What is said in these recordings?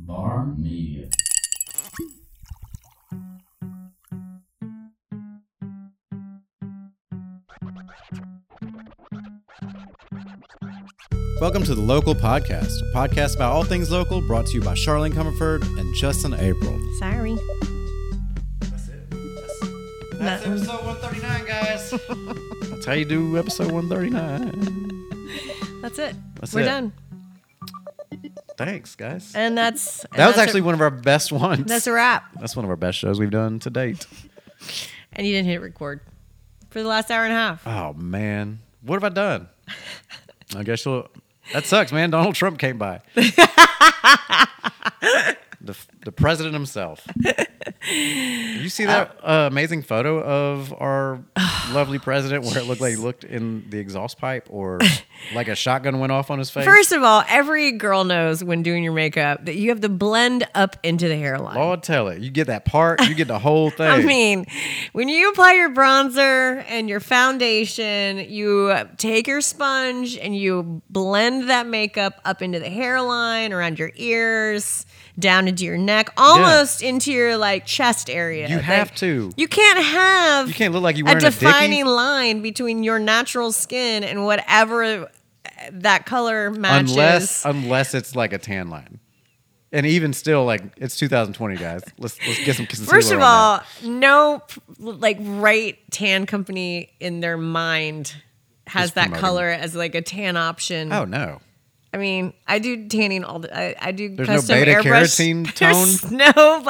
Bar Media. Welcome to The Local Podcast, a podcast about all things local, brought to you by Charlene Comerford and Justin April. Sorry. That's it. That's episode 139, guys. That's how you do episode 139. That's it. We're done. Thanks, guys. And that was actually one of our best ones. That's a wrap. That's one of our best shows we've done to date. And you didn't hit record for the last hour and a half. Oh, man. What have I done? I guess that sucks, man. Donald Trump came by. The president himself. You see that amazing photo of our lovely president where it looked like he looked in the exhaust pipe or like a shotgun went off on his face? First of all, every girl knows when doing your makeup that you have to blend up into the hairline. Lord, tell it. You get that part, you get the whole thing. I mean, when you apply your bronzer and your foundation, you take your sponge and you blend that makeup up into the hairline, around your ears, down into your neck, almost into your chest area. You have to. You can't look like you're wearing a defining line between your natural skin and whatever that color matches. Unless it's like a tan line. And even still, it's 2020, guys. Let's get some consistency. First of all, no right tan company in their mind has that color as a tan option. Oh no. I mean, I do tanning all the time. I do custom airbrush. There's no beta carotene tone? There's no,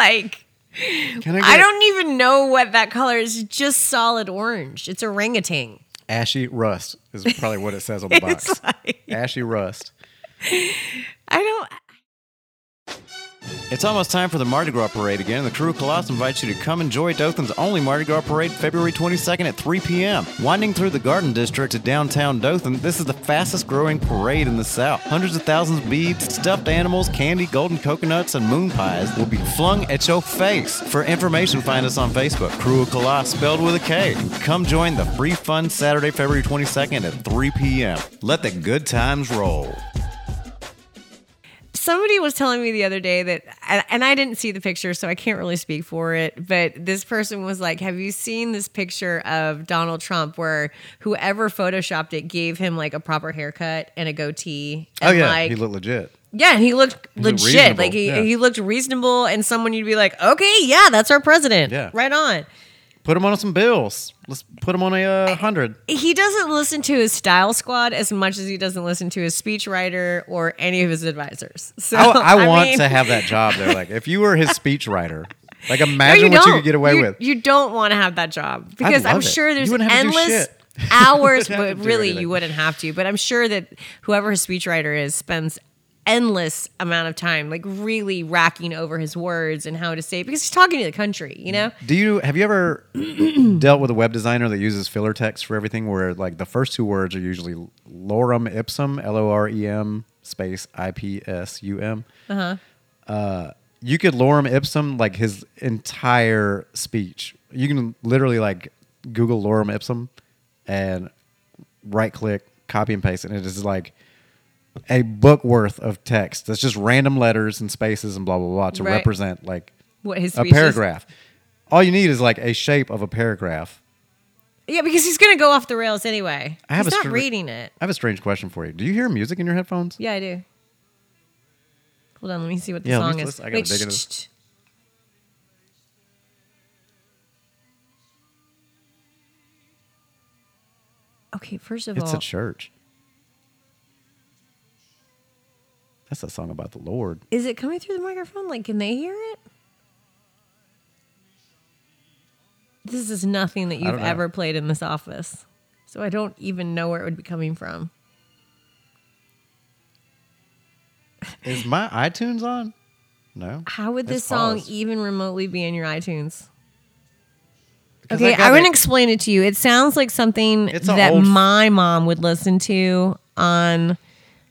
I don't even know what that color is. It's just solid orange. It's orangutan. Ashy rust is probably what it says on the box. Ashy rust. It's almost time for the Mardi Gras Parade again. The Crew of Colossus invites you to come enjoy Dothan's only Mardi Gras Parade February 22nd at 3 p.m. Winding through the Garden District to downtown Dothan, this is the fastest growing parade in the South. Hundreds of thousands of beads, stuffed animals, candy, golden coconuts, and moon pies will be flung at your face. For information, find us on Facebook, Crew of Colossus, spelled with a K. Come join the free fun Saturday, February 22nd at 3 p.m. Let the good times roll. Somebody was telling me the other day that, and I didn't see the picture, so I can't really speak for it, but this person was like, have you seen this picture of Donald Trump where whoever photoshopped it gave him a proper haircut and a goatee? And oh, yeah. He looked legit. Yeah, he looked legit. He looked reasonable, and someone you'd be like, okay, yeah, that's our president. Yeah. Right on. Put him on some bills. Let's put him on a 100. He doesn't listen to his style squad as much as he doesn't listen to his speechwriter or any of his advisors. So I want to have that job there. If you were his speechwriter, imagine what you could get away with. You don't want to have that job because I'm sure there's endless hours, but really you wouldn't have to. But I'm sure that whoever his speechwriter is spends endless amount of time really racking over his words and how to say it because he's talking to the country, you know? Have you ever dealt with a web designer that uses filler text for everything where the first two words are usually lorem ipsum, LOREM space IPSUM? Uh-huh. You could lorem ipsum his entire speech. You can literally Google lorem ipsum and right click, copy and paste, and it is a book worth of text that's just random letters and spaces and blah blah blah to represent what his speech paragraph is. All you need is a shape of a paragraph. Yeah, because he's gonna go off the rails anyway. I have a strange question for you. Do you hear music in your headphones? Yeah, I do. Hold on, let me see what the song is. I gotta dig into this. Okay, first of all, it's a church. That's a song about the Lord. Is it coming through the microphone? Can they hear it? This is nothing that you've ever played in this office. So I don't even know where it would be coming from. Is my iTunes on? No. How would this song even remotely be in your iTunes? Okay, I'm going to explain it to you. It sounds like something that my mom would listen to on...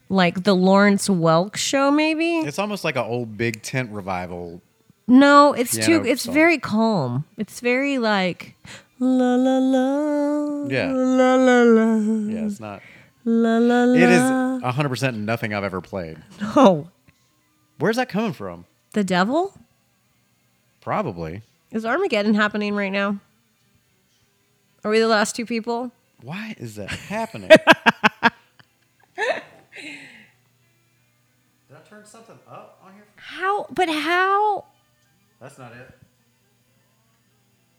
the Lawrence Welk show, maybe? It's almost like an old Big Tent revival. No, it's very calm. It's very la la la. Yeah. La la la. Yeah, it's not. La la la. It is 100% nothing I've ever played. No. Where's that coming from? The devil? Probably. Is Armageddon happening right now? Are we the last two people? Why is that happening? Did I turn something up on here? How? But how? That's not it.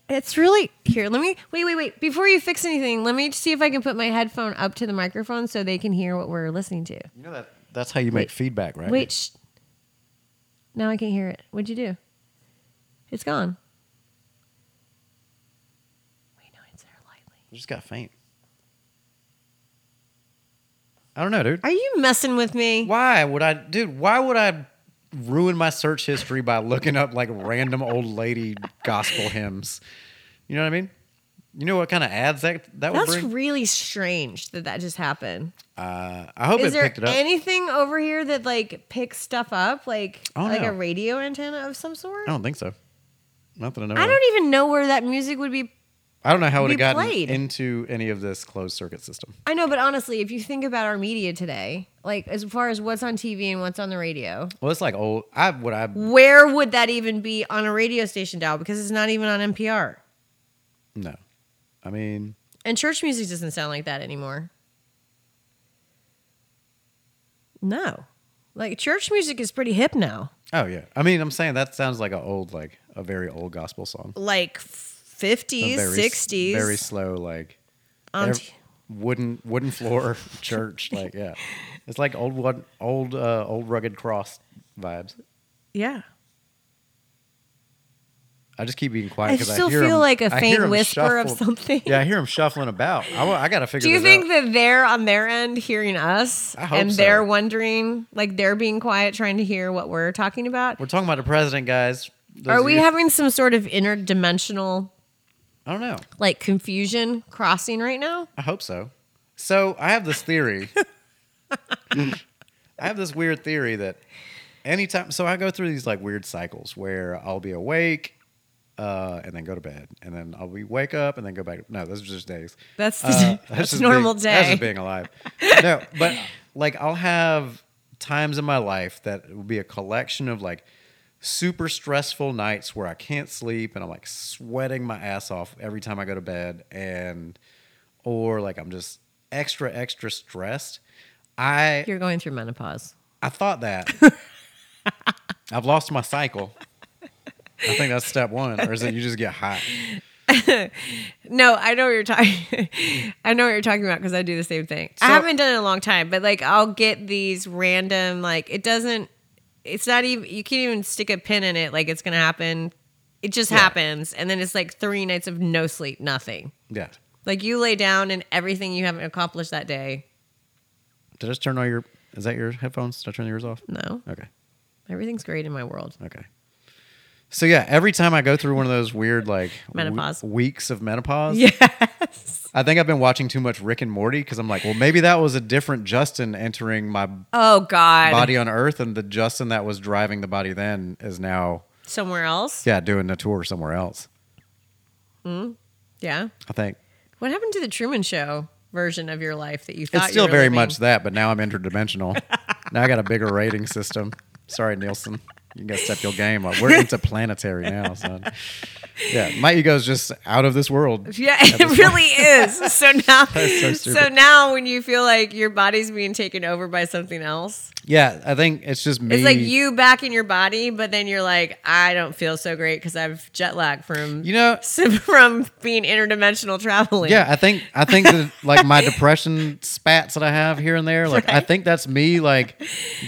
It's really... Here, let me... Wait. Before you fix anything, let me see if I can put my headphone up to the microphone so they can hear what we're listening to. You know that that's how you make feedback, right? Wait. Now I can hear it. What'd you do? It's gone. Wait, no, it's there lightly. It just got faint. I don't know, dude. Are you messing with me? Why would I... Dude, why would I... ruin my search history by looking up like random old lady gospel hymns. You know what I mean? You know what kind of ads that would bring? That's really strange that just happened. I hope it picked it up. Is there anything over here that like picks stuff up? Like a radio antenna of some sort? I don't think so. Nothing I know. I don't even know where that music would be. I don't know how it would have gotten into any of this closed circuit system. I know, but honestly, if you think about our media today, like as far as what's on TV and what's on the radio. Well, it's like old. Where would that even be on a radio station dial? Because it's not even on NPR. No. I mean. And church music doesn't sound like that anymore. No. Like church music is pretty hip now. Oh, yeah. I mean, I'm saying that sounds like a very old gospel song. Like 50s, very, 60s. Very slow, like wooden floor church. Like, yeah. It's like old rugged cross vibes. Yeah. I just keep being quiet because I feel like a faint whisper of something. Yeah, I hear them shuffling about. I got to figure this out. Do you think that they're on their end hearing us? I hope so. And they're wondering, like they're being quiet trying to hear what we're talking about? We're talking about the president, guys. Are we having some sort of interdimensional... I don't know. Like confusion crossing right now? I hope so. So I have this theory. I have this weird theory that anytime... So I go through these like weird cycles where I'll be awake and then go to bed. And then I'll be wake up and then go back. No, those are just days. That's just normal day. That's just being alive. No, but like I'll have times in my life that will be a collection of like super stressful nights where I can't sleep and I'm like sweating my ass off every time I go to bed or like I'm just extra stressed. You're going through menopause. I thought that. I've lost my cycle. I think that's step one. Or is it you just get hot? No, I know what you're talking about because I do the same thing. So, I haven't done it in a long time, but like I'll get these random like it's not even, you can't even stick a pin in it. Like it's going to happen. It just happens. And then it's like 3 nights of no sleep, nothing. Yeah. Like you lay down and everything you haven't accomplished that day. Did I just turn all your, is that your headphones? Did I turn yours off? No. Okay. Everything's great in my world. Okay. So yeah, every time I go through one of those weird like menopause weeks of menopause. Yes. I think I've been watching too much Rick and Morty because I'm like, well, maybe that was a different Justin entering my body on Earth, and the Justin that was driving the body then is now somewhere else. Yeah, doing a tour somewhere else. Mm, yeah. I think. What happened to the Truman Show version of your life that you thought it's still you were very living? Much that, but now I'm interdimensional. Now I got a bigger rating system. Sorry, Nielsen. You gotta step your game up. We're into planetary now, son. Yeah, my ego's just out of this world. Yeah, it really is. So now, when you feel like your body's being taken over by something else, yeah, I think it's just me. It's like you back in your body, but then you're like, I don't feel so great because I've jet lag from from being interdimensional traveling. Yeah, I think that, like my depression spats that I have here and there, like right? I think that's me like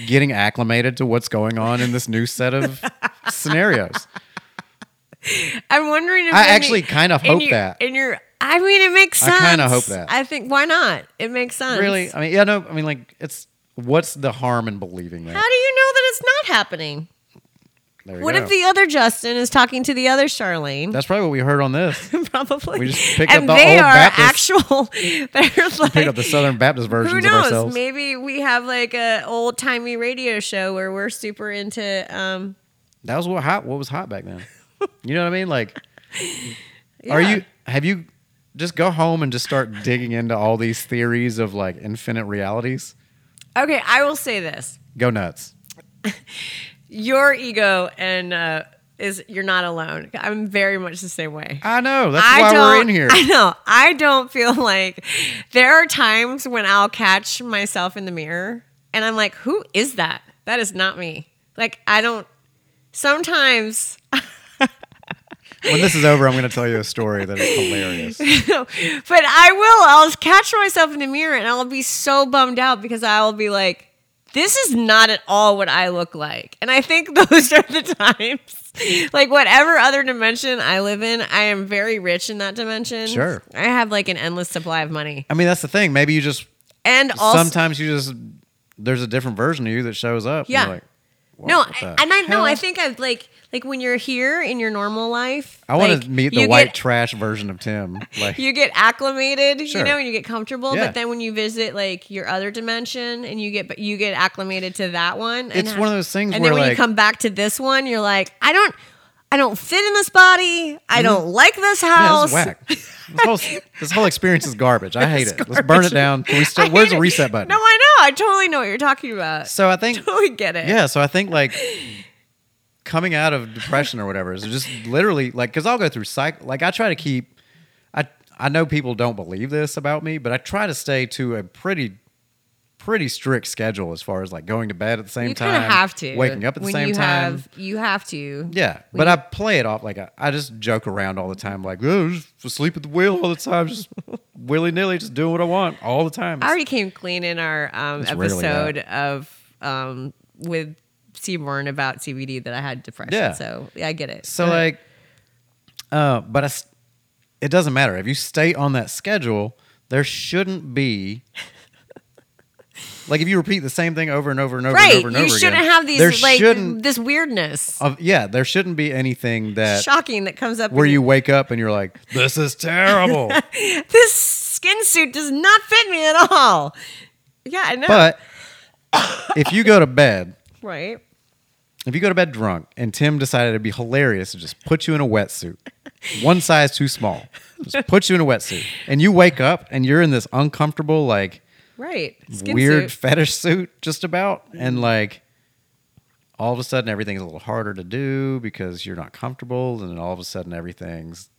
getting acclimated to what's going on in this new set of scenarios. I'm wondering if I actually kind of hope that. I mean, it makes sense. I kind of hope that. I think, why not? It makes sense. Really? I mean, yeah, no, I mean, like, it's what's the harm in believing that? How do you know that it's not happening? What if the other Justin is talking to the other Charlene? That's probably what we heard on this. Probably. We just picked up the old Baptist. They're like, picked up the Southern Baptist versions of ourselves. Who knows? Maybe we have like an old-timey radio show where we're super into... That was what was hot back then. You know what I mean? Like, yeah. Have you just go home and just start digging into all these theories of like infinite realities? Okay, I will say this. Go nuts. your ego and is you're not alone. I'm very much the same way. I know. That's why we're in here. I know. I don't feel like there are times when I'll catch myself in the mirror and I'm like, who is that? That is not me. Like, I don't sometimes. When this is over, I'm going to tell you a story that is hilarious. But I will. I'll catch myself in the mirror and I'll be so bummed out because I'll be like, this is not at all what I look like. And I think those are the times. Like, whatever other dimension I live in, I am very rich in that dimension. Sure. I have like an endless supply of money. I mean, that's the thing. Maybe you just. And also, sometimes you just. There's a different version of you that shows up. Yeah. And you're like, no, I think I've like when you're here in your normal life, I want to meet the white trash version of Tim. Like, you get acclimated, sure. You know, and you get comfortable. Yeah. But then when you visit like your other dimension, and you get acclimated to that one, it's one of those things. And where then when you come back to this one, you're like, I don't fit in this body. I mm-hmm. don't like this house. Yeah, this is whack. This whole experience is garbage. I hate it. Garbage. Let's burn it down. Where's the reset button? No, I know. I totally know what you're talking about. So I think totally get it. Yeah. So I think like coming out of depression or whatever is just literally like because I'll go through cycle. Like I try to keep. I know people don't believe this about me, but I try to stay to a pretty strict schedule as far as like going to bed at the same time. You kind of have to. Waking up at the same time. You have to. Yeah. But I play it off like I just joke around all the time like, oh, just sleep at the wheel all the time. Just willy-nilly, just doing what I want all the time. I already came clean in our episode of with Seaborn about CBD that I had depression. Yeah. So yeah, I get it. So like, but it doesn't matter. If you stay on that schedule, there shouldn't be... Like if you repeat the same thing over and over and over and over and over again, you shouldn't have these like this weirdness. There shouldn't be anything that shocking that comes up where you wake up and you're like, "This is terrible. This skin suit does not fit me at all." Yeah, I know. But if you go to bed, right? If you go to bed drunk, and Tim decided it'd be hilarious to just put you in a wetsuit, one size too small, just put you in a wetsuit, and you wake up and you're in this uncomfortable like. Right. Skin weird suit. Fetish suit just about. And like all of a sudden everything's a little harder to do because you're not comfortable. And then all of a sudden everything's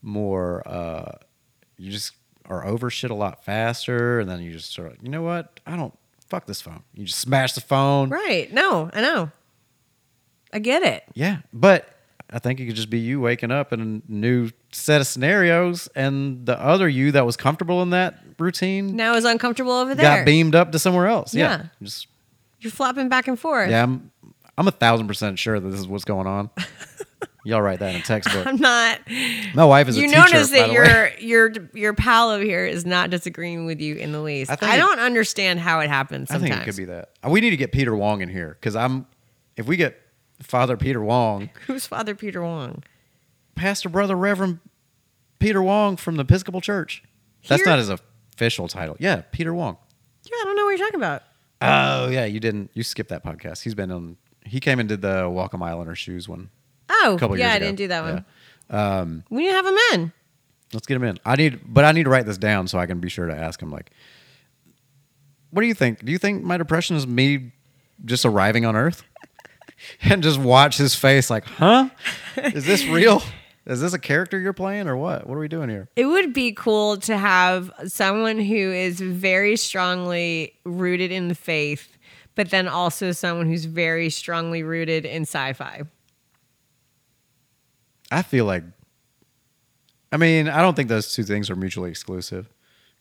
more, you just are over shit a lot faster. And then you just sort of, you know what? Fuck this phone. You just smash the phone. Right. No, I know. I get it. Yeah. But I think it could just be you waking up in a new set of scenarios and the other you that was comfortable in that routine now is uncomfortable over there. Got beamed up to somewhere else. Yeah. Just, you're flopping back and forth. Yeah, I'm 1,000% sure that this is what's going on. Y'all write that in a textbook. I'm not. My wife is a teacher, by the way. You notice that your pal over here is not disagreeing with you in the least. I don't understand how it happens sometimes. I think it could be that. We need to get Peter Wong in here because if we get Father Peter Wong. Who's Father Peter Wong? Pastor Brother Reverend Peter Wong from the Episcopal Church. That's not his official title. Yeah, Peter Wong. Yeah, I don't know what you're talking about. Oh, yeah, you didn't. You skipped that podcast. He came and did the Walk a Mile in Her Shoes one. Oh, yeah, I didn't do that one. Yeah. We need to have him in. Let's get him in. I need to write this down so I can be sure to ask him, like, what do you think? Do you think my depression is me just arriving on Earth? And just watch his face like, huh? Is this real? Is this a character you're playing or what? What are we doing here? It would be cool to have someone who is very strongly rooted in the faith, but then also someone who's very strongly rooted in sci-fi. I don't think those two things are mutually exclusive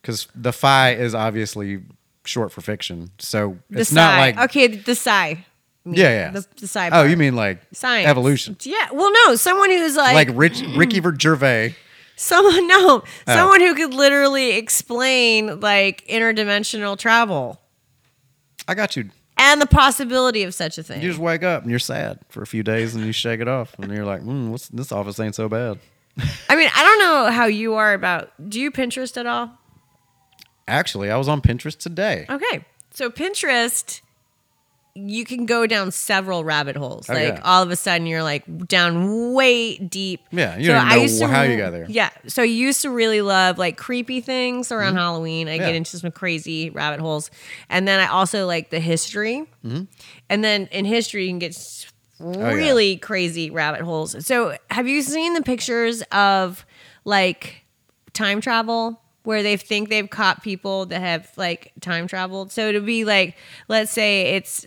because the fi is obviously short for fiction. So it's not like... Okay, the sci... Yeah, yeah. The sci-fi. Oh, you mean like science. Evolution? Yeah. Well, no. Someone who's like Ricky Gervais. Someone who could literally explain like interdimensional travel. I got you. And the possibility of such a thing. You just wake up and you're sad for a few days and you shake it off and you're like, this office ain't so bad. I mean, I don't know how you are about. Do you Pinterest at all? Actually, I was on Pinterest today. Okay, so Pinterest. you can go down several rabbit holes. Oh, like, yeah. All of a sudden, you're, like, down way deep. Yeah, you don't even know how you got there. Yeah, so I used to really love, like, creepy things around mm-hmm. Halloween. I get into some crazy rabbit holes. And then I also like the history. Mm-hmm. And then in history, you can get really crazy rabbit holes. So have you seen the pictures of, like, time travel? Where they think they've caught people that have, like, time traveled. So to be, like, let's say it's,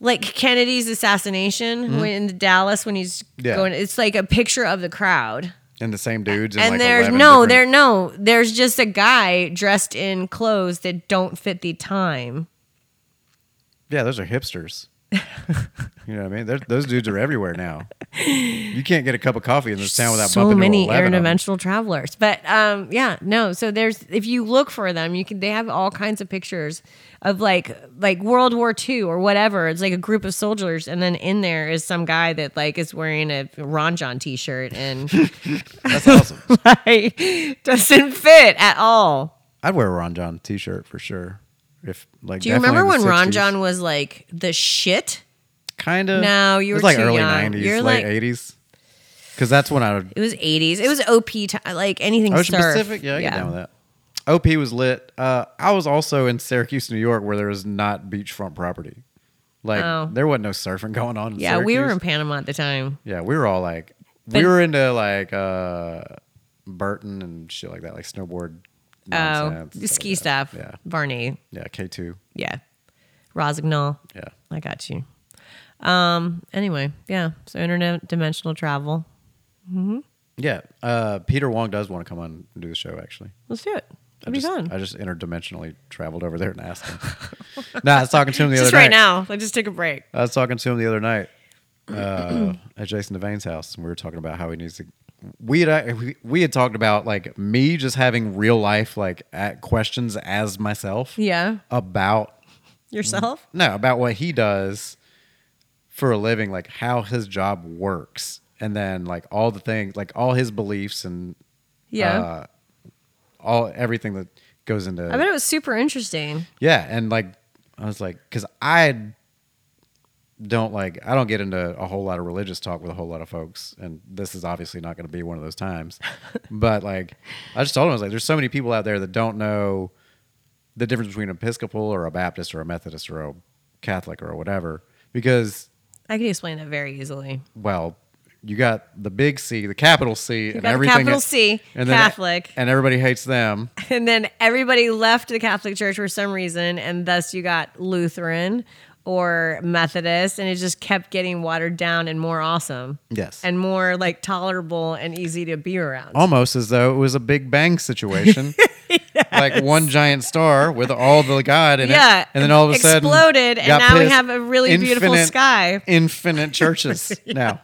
like, Kennedy's assassination mm-hmm. in Dallas when he's going. It's, like, a picture of the crowd. And the same dudes. And like there's, there's just a guy dressed in clothes that don't fit the time. Yeah, those are hipsters. You know what I mean? Those dudes are everywhere now. You can't get a cup of coffee in this town without bumping into 11 of them. So many interdimensional travelers. But so there's, if you look for them, you can. They have all kinds of pictures of like World War II or whatever. It's like a group of soldiers, and then in there is some guy that like is wearing a Ron John T-shirt, and that's awesome. Like, doesn't fit at all. I'd wear a Ron John T-shirt for sure. If, like, do you remember when 60s? Ron John was like the shit? Kind of. No, you were like too early young. 90s, you're late like, 80s. Because that's when I would. It was 80s. It was OP time. Like anything. Ocean Pacific. Yeah, I get down with that. OP was lit. I was also in Syracuse, New York, where there was not beachfront property. Like there wasn't no surfing going on. In Syracuse. We were in Panama at the time. Yeah, we were all like, we were into like Burton and shit like that, like snowboard. Ski stuff. Yeah. Barney. Yeah, K2. Yeah. Rosignol. Yeah. I got you. Anyway, yeah. So interdimensional travel. Mm-hmm. Yeah. Peter Wong does want to come on and do the show, actually. Let's do it. It'll be fun. I just interdimensionally traveled over there and asked him. I was talking to him the other night. Just right now. I just took a break. I was talking to him the other night at Jason Devane's house, and we were talking about how he needs to... We had talked about like me just having real life like questions as myself. Yeah. About yourself? No, about what he does for a living, like how his job works, and then like all the things, like all his beliefs and all everything that goes into. I bet it was super interesting. Yeah, and like I was like, because I don't get into a whole lot of religious talk with a whole lot of folks, and this is obviously not going to be one of those times. But like, I just told him, I was like, there's so many people out there that don't know the difference between Episcopal or a Baptist or a Methodist or a Catholic or whatever, because I can explain that very easily. Well, you got the big C, the capital C, and everything. Capital C, and Catholic, and everybody hates them. And then everybody left the Catholic Church for some reason, and thus you got Lutheran. Or Methodist, and it just kept getting watered down and more awesome. Yes. And more like tolerable and easy to be around. Almost as though it was a Big Bang situation. Yes. Like one giant star with all the God in it. And then all of a sudden exploded, and now we have a really beautiful sky. Infinite churches now.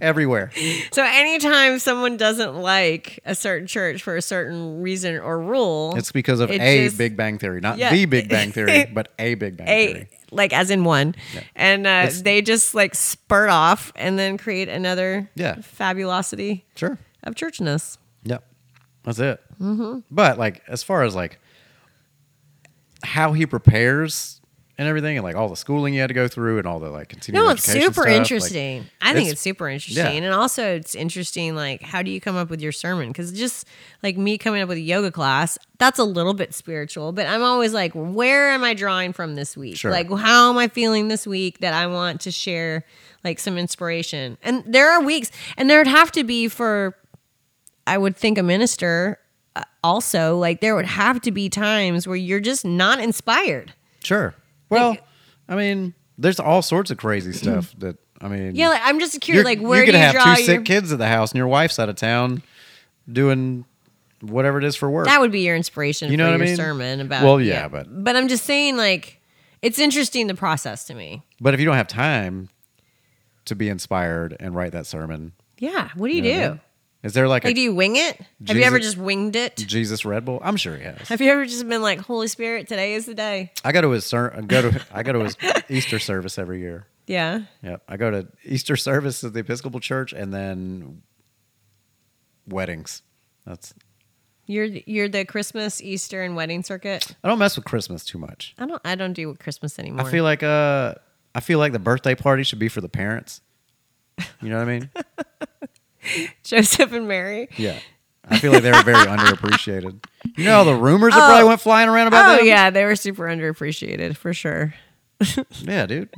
Everywhere. So anytime someone doesn't like a certain church for a certain reason or rule, it's because of Big Bang Theory. Not the Big Bang Theory, but a Big Bang Theory. Like as in one. Yeah. And they just like spurt off and then create another fabulosity of churchness. Yep. That's it. Mm-hmm. But like as far as like how he prepares and everything, and like all the schooling you had to go through and all the like continuing education stuff. No, it's super interesting. Like, I think it's super interesting. Yeah. And also it's interesting like how do you come up with your sermon? Because just like me coming up with a yoga class, that's a little bit spiritual, but I'm always like, where am I drawing from this week? Sure. Like how am I feeling this week that I want to share like some inspiration? And there are weeks, and there would have to be for, I would think a minister also, like there would have to be times where you're just not inspired. Sure. Well, I mean, there's all sorts of crazy stuff that, I mean... Yeah, like, I'm just curious, like, where do you draw your... You could have two sick kids at the house and your wife's out of town doing whatever it is for work. That would be your inspiration for your sermon about... Well, yeah, but... But I'm just saying, like, it's interesting, the process to me. But if you don't have time to be inspired and write that sermon... Yeah, what do you do? I mean? Is there like do you wing it? Have you ever just winged it? Jesus Red Bull? I'm sure he has. Have you ever just been like, Holy Spirit, today is the day? I go to his Easter service every year. Yeah. Yep. I go to Easter service at the Episcopal Church and then weddings. That's You're the Christmas, Easter, and wedding circuit. I don't mess with Christmas too much. I don't do Christmas anymore. I feel like the birthday party should be for the parents. You know what I mean? Joseph and Mary. Yeah. I feel like they were very underappreciated. You know all the rumors that probably went flying around about them? Oh, yeah. They were super underappreciated, for sure. Yeah, dude.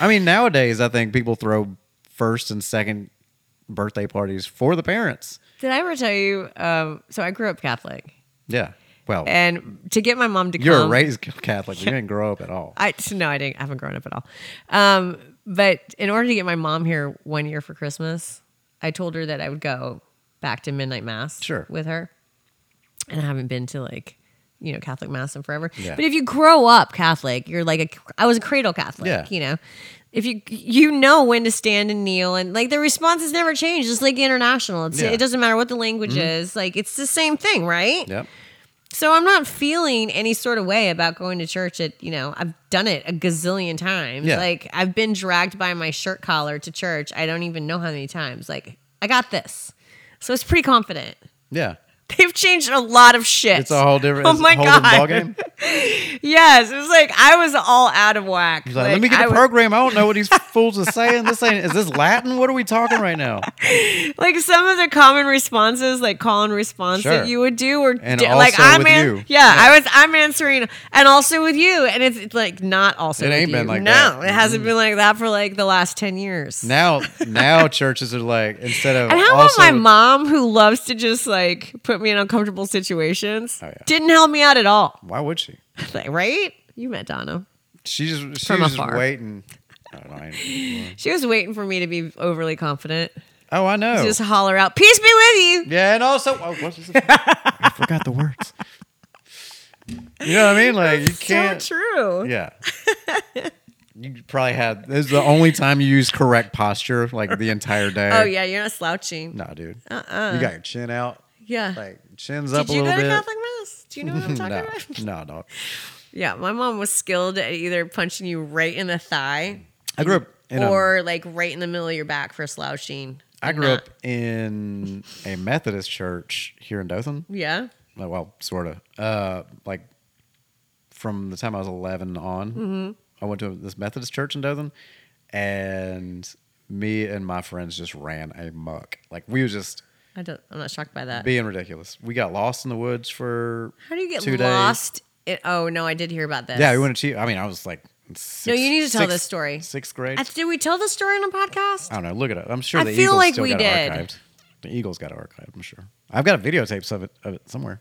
I mean, nowadays, I think people throw first and second birthday parties for the parents. Did I ever tell you? So I grew up Catholic. Yeah. Well. And to get my mom to come. You were raised Catholic. You didn't grow up at all. No, I didn't. I haven't grown up at all. But in order to get my mom here one year for Christmas, I told her that I would go back to midnight mass with her. And I haven't been to Catholic mass in forever. Yeah. But if you grow up Catholic, you're I was a cradle Catholic, you know. If you know when to stand and kneel, and the response has never changed. It's international. It doesn't matter what the language is. It's the same thing, right? Yep. So I'm not feeling any sort of way about going to church I've done it a gazillion times. Yeah. I've been dragged by my shirt collar to church. I don't even know how many times. I got this. So it's pretty confident. Yeah. They've changed a lot of shit. It's a whole different ballgame. Yes. It was I was all out of whack. Let me get a program. I don't know what these fools are saying. Is this Latin? What are we talking right now? Some of the common responses, call and response that you would do, or I'm answering and also with you. And it's not also it with ain't you. Been like no, that. No, it hasn't been like that for the last 10 years. Now churches are instead of. And how about my mom, who loves to just put me in uncomfortable situations? Oh, yeah. Didn't help me out at all. Why would she? Right? You met Donna. She's waiting. She was waiting for me to be overly confident. Oh, I know. Just holler out, "Peace be with you." Yeah, and also, I forgot the words. You know what I mean? That's you can't. So true. Yeah. You probably had. This is the only time you use correct posture the entire day. Oh yeah, you're not slouching. No, dude. You got your chin out. Yeah. Chins up a little bit. Did you go to Catholic mass? Do you know what I'm talking about? No, dog. Yeah, my mom was skilled at either punching you right in the thigh. I grew up in right in the middle of your back for slouching. I grew up in a Methodist church here in Dothan. Yeah. Well, sort of. From the time I was 11 on, I went to this Methodist church in Dothan, and me and my friends just ran amok. We was just... I'm not shocked by that. Being ridiculous. We got lost in the woods for 2 days. How do you get lost? Oh, no, I did hear about this. Yeah, we went to I mean, I was sixth. No, you need to tell this story. Sixth grade. Did we tell this story on a podcast? I don't know. Look it up. I'm sure the Eagles still got it archived. The Eagles got it archived, I'm sure. I've got a videotape of it somewhere.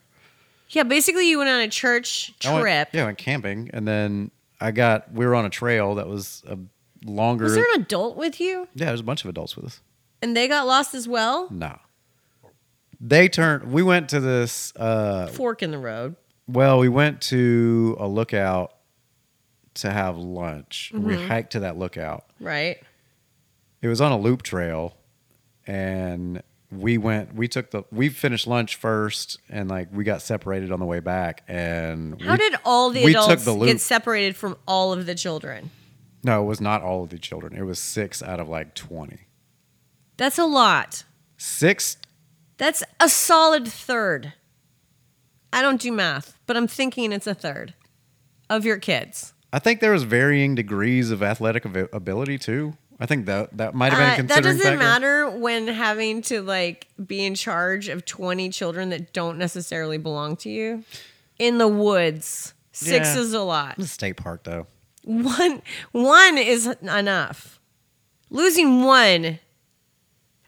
Yeah, basically you went on a church trip. I went camping, and then we were on a trail that was a longer... Was there an adult with you? Yeah, there was a bunch of adults with us. And they got lost as well? No. We went to this... fork in the road. Well, we went to a lookout to have lunch. Mm-hmm. We hiked to that lookout. Right. It was on a loop trail, and we finished lunch first, and we got separated on the way back, and... How did all the adults get separated from all of the children? No, it was not all of the children. It was 6 out of 20. That's a lot. 6... That's a solid third. I don't do math, but I'm thinking it's a third of your kids. I think there was varying degrees of athletic ability too. I think that might have been a considering factor. That doesn't matter when having to be in charge of 20 children that don't necessarily belong to you in the woods. 6 is a lot. It's a state park though. One is enough. Losing one.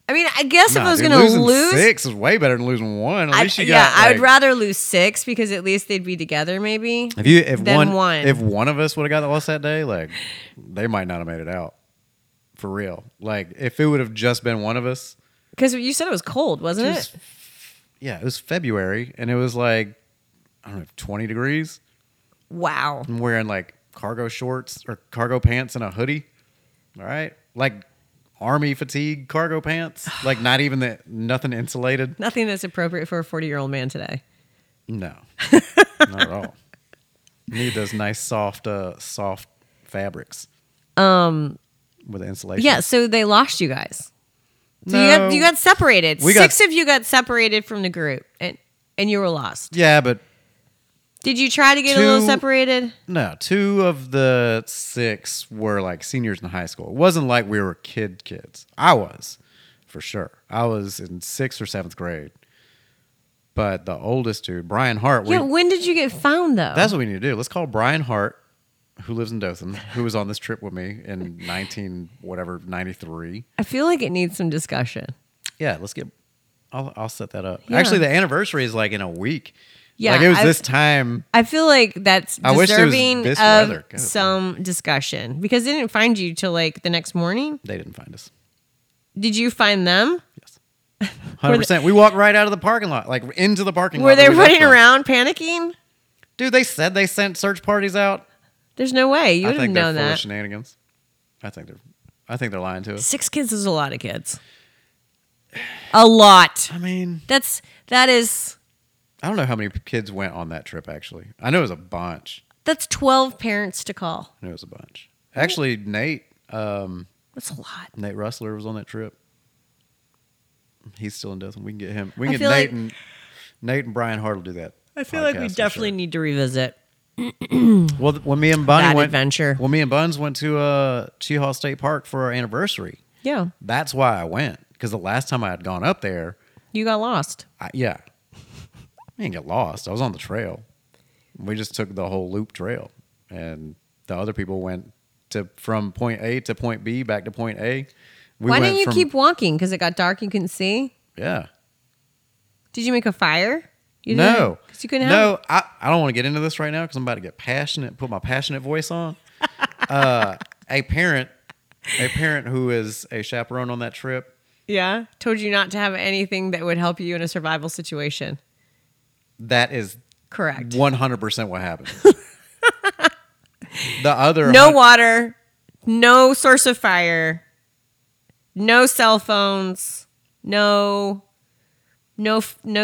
I mean, I guess if I was going to lose... 6 is way better than losing 1. At least I would rather lose 6 because at least they'd be together maybe than one. If one of us would have got lost that day, they might not have made it out. For real. If it would have just been one of us... Because you said it was cold, wasn't it? Yeah, it was February, and it was 20 degrees. Wow. I'm wearing cargo shorts or cargo pants and a hoodie. All right? Army fatigue cargo pants, not even nothing insulated. Nothing that's appropriate for a 40-year-old man today. No, not at all. You need those nice soft fabrics. With insulation. Yeah, so they lost you guys. So no, you got separated. 6 of you got separated from the group, and and you were lost. Yeah, but... Did you try to get a little separated? No, 2 of the 6 were like seniors in high school. It wasn't like we were kids. I was, for sure. I was in 6th or 7th grade. But the oldest dude, Brian Hart... Yeah, when did you get found, though? That's what we need to do. Let's call Brian Hart, who lives in Dothan, who was on this trip with me in 1993. I feel like it needs some discussion. Yeah, let's get... I'll set that up. Yeah. Actually, the anniversary is like in a week. Yeah, like it was this time. I feel like that's deserving of some discussion because they didn't find you till like the next morning. They didn't find us. Did you find them? Yes, 100%. We walked right out of the parking lot, like into the parking lot. Were they running around panicking? Dude, they said they sent search parties out. There's no way you would have known that. I think they're full of shenanigans. I think they're lying to us. 6 kids is a lot of kids. A lot. I mean, that is. I don't know how many kids went on that trip, actually. I know it was a bunch. That's 12 parents to call. I know it was a bunch. Actually, Nate... that's a lot. Nate Russler was on that trip. He's still in Dothan. We can get him. We can get Nate and Brian Hart will do that. I feel like we definitely need to revisit. Well, when me and Buns went to Chehalis State Park for our anniversary. Yeah. That's why I went. Because the last time I had gone up there... You got lost. Yeah. I didn't get lost. I was on the trail. We just took the whole loop trail, and the other people went from point A to point B back to point A. Why didn't you keep walking? Because it got dark. You couldn't see. Yeah. Did you make a fire? No, because you couldn't. No, I don't want to get into this right now because I'm about to get passionate. Put my passionate voice on. A parent who is a chaperone on that trip. Yeah, told you not to have anything that would help you in a survival situation. That is correct. 100% what happened. No water, no source of fire, no cell phones, no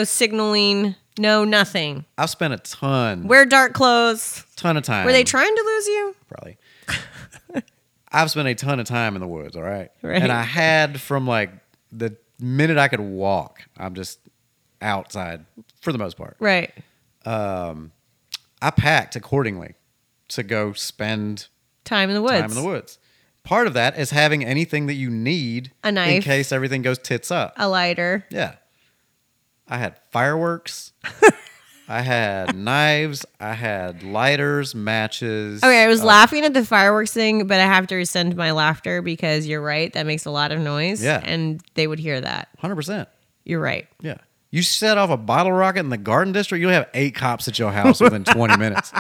signaling, no nothing. I've spent a ton. Wear dark clothes. Ton of time. Were they trying to lose you? Probably. I've spent a ton of time in the woods. All right, and I had from like the minute I could walk, I'm just outside. For the most part. Right. I packed accordingly to go spend time in the woods. Part of that is having anything that you need. A knife. In case everything goes tits up. A lighter. Yeah. I had fireworks. I had knives. I had lighters, matches. Okay, I was laughing at the fireworks thing, but I have to rescind my laughter because you're right. That makes a lot of noise. Yeah. And they would hear that. 100%. You're right. Yeah. You set off a bottle rocket in the Garden District, you'll have 8 cops at your house within 20 minutes.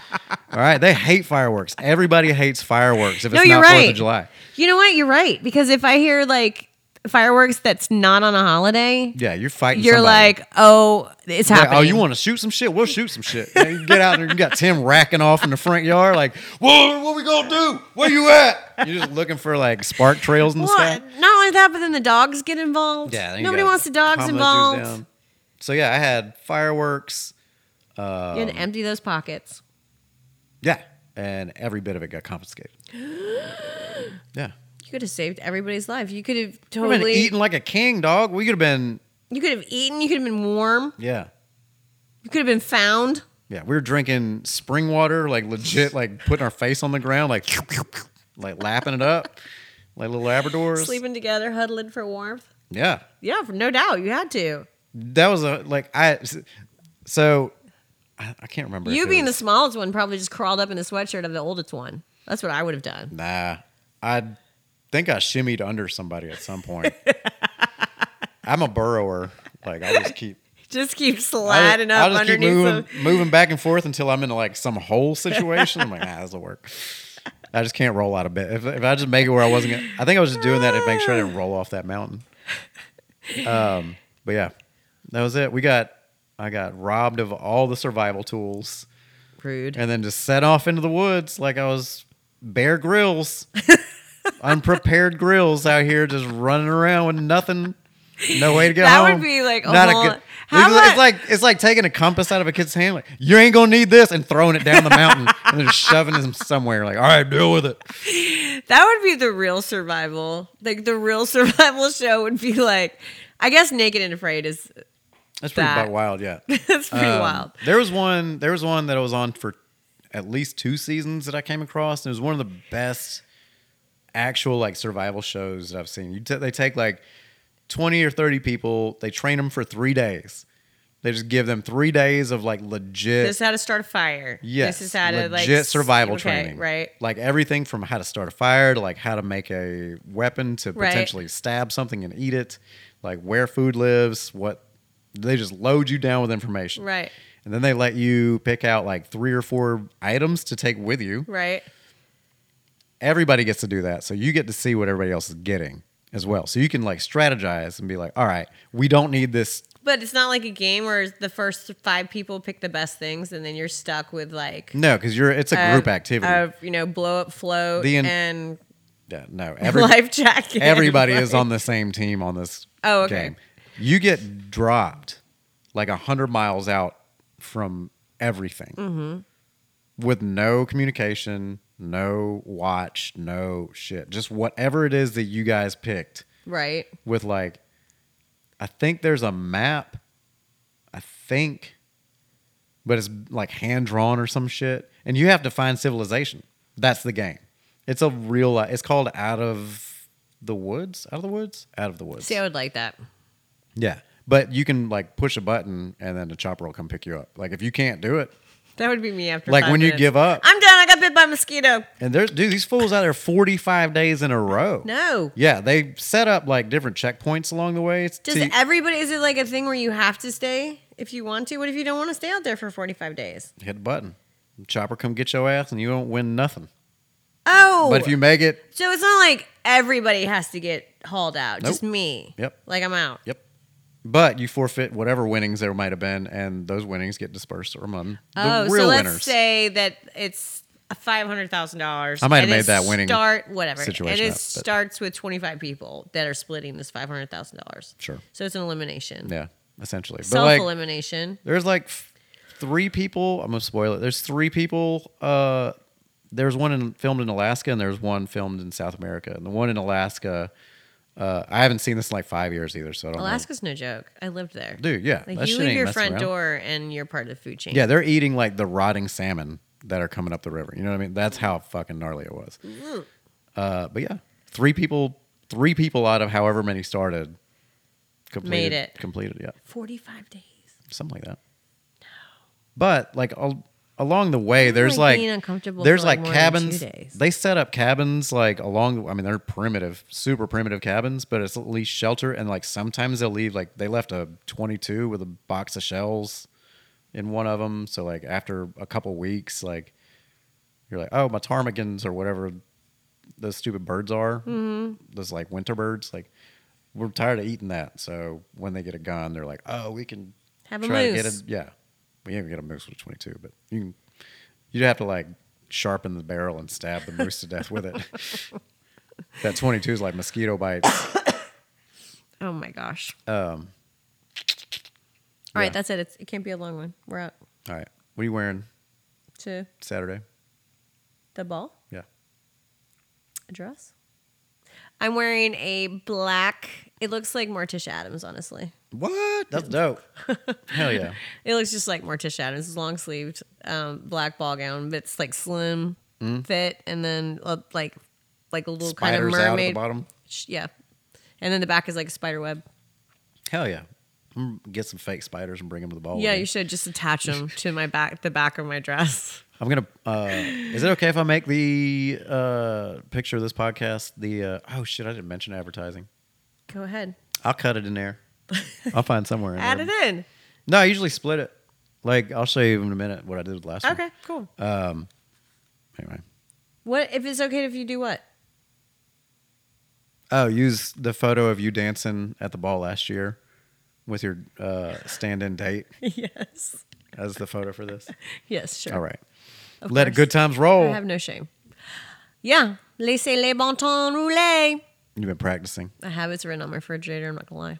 All right? They hate fireworks. Everybody hates fireworks if it's not 4th of July. You know what? You're right. Because if I hear like fireworks that's not on a holiday... Yeah, you're fighting somebody. Like, oh, it's happening. Oh, you want to shoot some shit? We'll shoot some shit. You know, you get out there, you got Tim racking off in the front yard like, whoa, what are we going to do? Where you at? You're just looking for like spark trails in the sky. Not only that, but then the dogs get involved. Yeah, nobody wants the dogs involved. So, yeah, I had fireworks. You had to empty those pockets. Yeah. And every bit of it got confiscated. Yeah. You could have saved everybody's life. You could have totally... We'd have eaten like a king, dog. We could have been... You could have eaten. You could have been warm. Yeah. You could have been found. Yeah. We were drinking spring water, like legit, like putting our face on the ground, like, like lapping it up, like little Labradors. Sleeping together, huddling for warmth. Yeah. Yeah, no doubt. You had to. That was I can't remember. You being the smallest one probably just crawled up in the sweatshirt of the oldest one. That's what I would have done. Nah, I think I shimmied under somebody at some point. I'm a burrower. Like I just keep sliding up underneath. Moving back and forth until I'm in like some hole situation. I'm like, nah, this'll work. I just can't roll out of bed. If I just make it where I wasn't gonna, I think I was just doing that to make sure I didn't roll off that mountain. But yeah. That was it. I got robbed of all the survival tools. Rude. And then just set off into the woods like I was Bear Grylls. Unprepared Grylls out here just running around with nothing. No way to get home. That would be like it's like taking a compass out of a kid's hand. Like, you ain't gonna need this, and throwing it down the mountain and then just shoving him somewhere. Like, all right, deal with it. That would be the real survival. Like the real survival show would be like, I guess Naked and Afraid is That's pretty wild, yeah. That's pretty wild. There was one that I was on for at least 2 seasons that I came across, and it was one of the best actual like survival shows that I've seen. They take like 20 or 30 people, they train them for 3 days. They just give them 3 days of like legit. This is how to start a fire. Yes. This is how to like legit survival training. Right. Like everything from how to start a fire to like how to make a weapon to potentially stab something and eat it. Like where food lives, what they just load you down with information. Right. And then they let you pick out like 3 or 4 items to take with you. Right. Everybody gets to do that. So you get to see what everybody else is getting as well. So you can like strategize and be like, all right, we don't need this. But it's not like a game where the first 5 people pick the best things, and then you're stuck with like no, because it's a group activity. Blow up, float, and life jacket. Everybody is on the same team on this. Oh, okay. Game. You get dropped like 100 miles out from everything, mm-hmm. with no communication, no watch, no shit. Just whatever it is that you guys picked, right? With like. I think there's a map, but it's like hand-drawn or some shit. And you have to find civilization. That's the game. It's a real, it's called Out of the Woods. See, I would like that. Yeah. But you can like push a button and then the chopper will come pick you up. Like if you can't do it. That would be me after like 5 minutes. You give up. I'm done. I got bit by a mosquito. And there's these fools out there 45 days in a row. No. Yeah, they set up like different checkpoints along the way. Is it like a thing where you have to stay if you want to? What if you don't want to stay out there for 45 days? Hit the button. The chopper come get your ass and you don't win nothing. Oh. But if you make it. So it's not like everybody has to get hauled out. Nope. Just me. Yep. Like I'm out. Yep. But you forfeit whatever winnings there might have been, and those winnings get dispersed among the real winners. Oh, so let's say that it's $500,000. I might have made that winning situation. And it starts with 25 people that are splitting this $500,000. Sure. So it's an elimination. Yeah, essentially. Self-elimination. Like, there's like 3 people. I'm going to spoil it. There's 3 people. There's one filmed in Alaska, and there's one filmed in South America. And the one in Alaska... I haven't seen this in like 5 years either, so I don't know. Alaska's no joke. I lived there. Dude, yeah. Like you leave your front door and you're part of the food chain. Yeah, they're eating like the rotting salmon that are coming up the river. You know what I mean? That's how fucking gnarly it was. Mm. But yeah, 3 people out of however many started completed, yeah. 45 days. Something like that. No. But like along the way, there's like cabins. They set up cabins like along. I mean, they're primitive, super primitive cabins, but it's at least shelter. And like sometimes they'll leave. Like they left a 22 with a box of shells in one of them. So like after a couple weeks, like you're like, oh, my ptarmigans or whatever those stupid birds are. Mm-hmm. Those like winter birds. Like we're tired of eating that. So when they get a gun, they're like, oh, we can have a moose. Yeah. You ain't gonna get a moose with a 22, but you'd have to like sharpen the barrel and stab the moose to death with it. That 22 is like mosquito bites. Oh my gosh. All right, that's it. It can't be a long one. We're out. All right. What are you wearing? To Saturday. The ball? Yeah. A dress? I'm wearing a black. It looks like Morticia Adams, honestly. What? That's dope. Hell yeah. It looks just like Morticia Adams. It's long-sleeved, black ball gown, but it's like slim fit, and then like a little spiders kind of mermaid. Out at the bottom. Yeah. And then the back is like a spider web. Hell yeah. I'm gonna get some fake spiders and bring them to the ball. Yeah, you should just attach them to my back, the back of my dress. I'm gonna. Is it okay if I make the picture of this podcast? Oh shit, I didn't mention advertising. Go ahead. I'll cut it in there. I'll find somewhere in there. Add it in. No, I usually split it. Like I'll show you in a minute what I did with the last one. Okay, cool. Anyway. What if it's okay if you do what? Oh, use the photo of you dancing at the ball last year with your stand-in date. Yes. As the photo for this. Yes, sure. All right. Of Let course. Good times roll. I have no shame. Yeah. Laissez les bon temps rouler. You've been practicing. I have. It's written on my refrigerator. I'm not going to lie.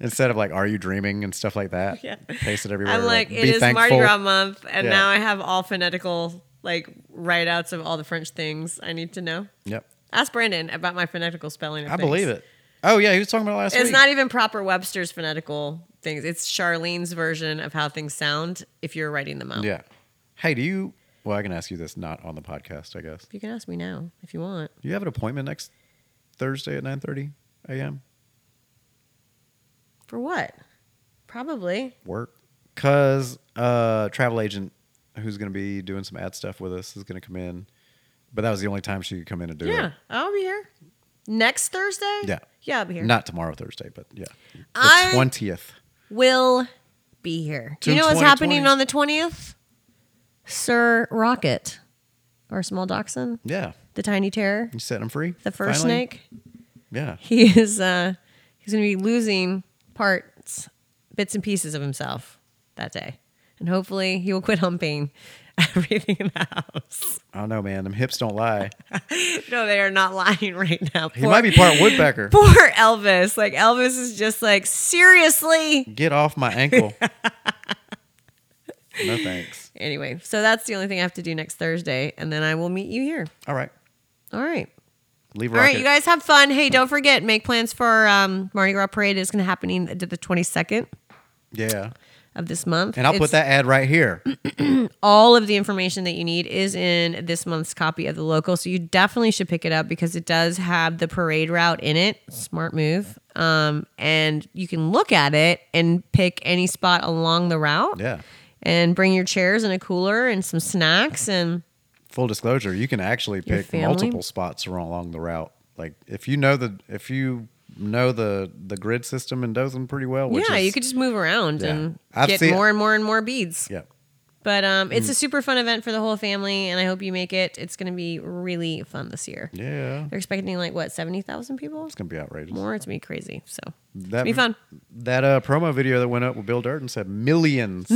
Instead of like, are you dreaming and stuff like that? Yeah. Paste it everywhere. I'm like it is thankful. Mardi Gras month. And now I have all phonetical like write-outs of all the French things I need to know. Yep. Ask Brandon about my phonetical spelling of things. I believe it. Oh, yeah, he was talking about it last week. It's not even proper Webster's phonetical things. It's Charlene's version of how things sound if you're writing them out. Yeah. Hey, do you... Well, I can ask you this not on the podcast, I guess. You can ask me now if you want. Do you have an appointment next Thursday at 9:30 a.m.? For what? Probably. Work. Because a travel agent who's going to be doing some ad stuff with us is going to come in. But that was the only time she could come in and do it. Yeah, I'll be here. Next Thursday? Yeah. Yeah, I'll be here. Not tomorrow, Thursday, but yeah. The 20th. Will be here. Do you know what's happening on the 20th? Sir Rocket, our small dachshund. Yeah. The tiny terror. You set him free. The first snake. Yeah. He is, he's going to be losing parts, bits and pieces of himself that day. And hopefully he will quit humping everything in the house. I don't know, man. Them hips don't lie. No, they are not lying right now. He might be part woodpecker. Poor Elvis. Like, Elvis is just like, seriously? Get off my ankle. No thanks. Anyway, so that's the only thing I have to do next Thursday, and then I will meet you here. All right. All right. Leave a rocket. All right, you guys have fun. Hey, don't forget, make plans for Mardi Gras Parade. It's going to happen the 22nd. Yeah. Of this month. And I'll put that ad right here. All of the information that you need is in this month's copy of the local, so you definitely should pick it up because it does have the parade route in it. Smart move. And you can look at it and pick any spot along the route. Yeah. And bring your chairs and a cooler and some snacks and... Full disclosure, you can actually pick multiple spots along the route. Like, if you know the grid system in Dothan pretty well, which yeah, you could just move around and get more and more and more beads. Yeah. But it's a super fun event for the whole family, and I hope you make it. It's going to be really fun this year. Yeah. They're expecting, 70,000 people? It's going to be outrageous. More, it's going to be crazy. So, it'll be fun. That promo video that went up with Bill Durden said millions.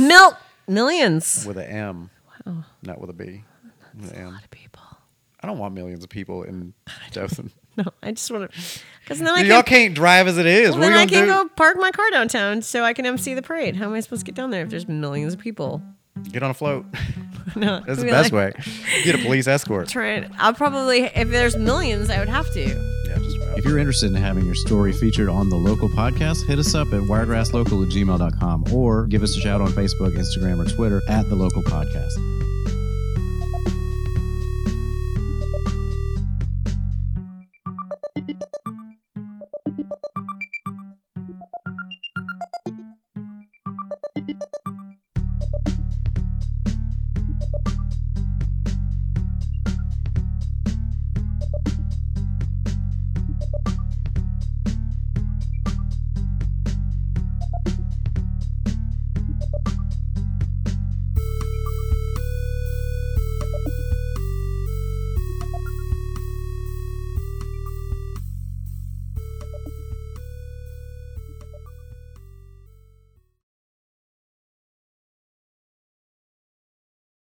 Millions. With an M. Wow. Not with a B. That's with a lot of people. I don't want millions of people in Dothan. No, I just want to... Because y'all can't drive as it is. Well, then I can go park my car downtown so I can MC the parade. How am I supposed to get down there if there's millions of people? Get on a float. No, that's the best way. Get a police escort. I'll probably... If there's millions, I would have to. Yeah, just about. If you're interested in having your story featured on the local podcast, hit us up at wiregrasslocal@gmail.com or give us a shout on Facebook, Instagram, or Twitter at the local podcast.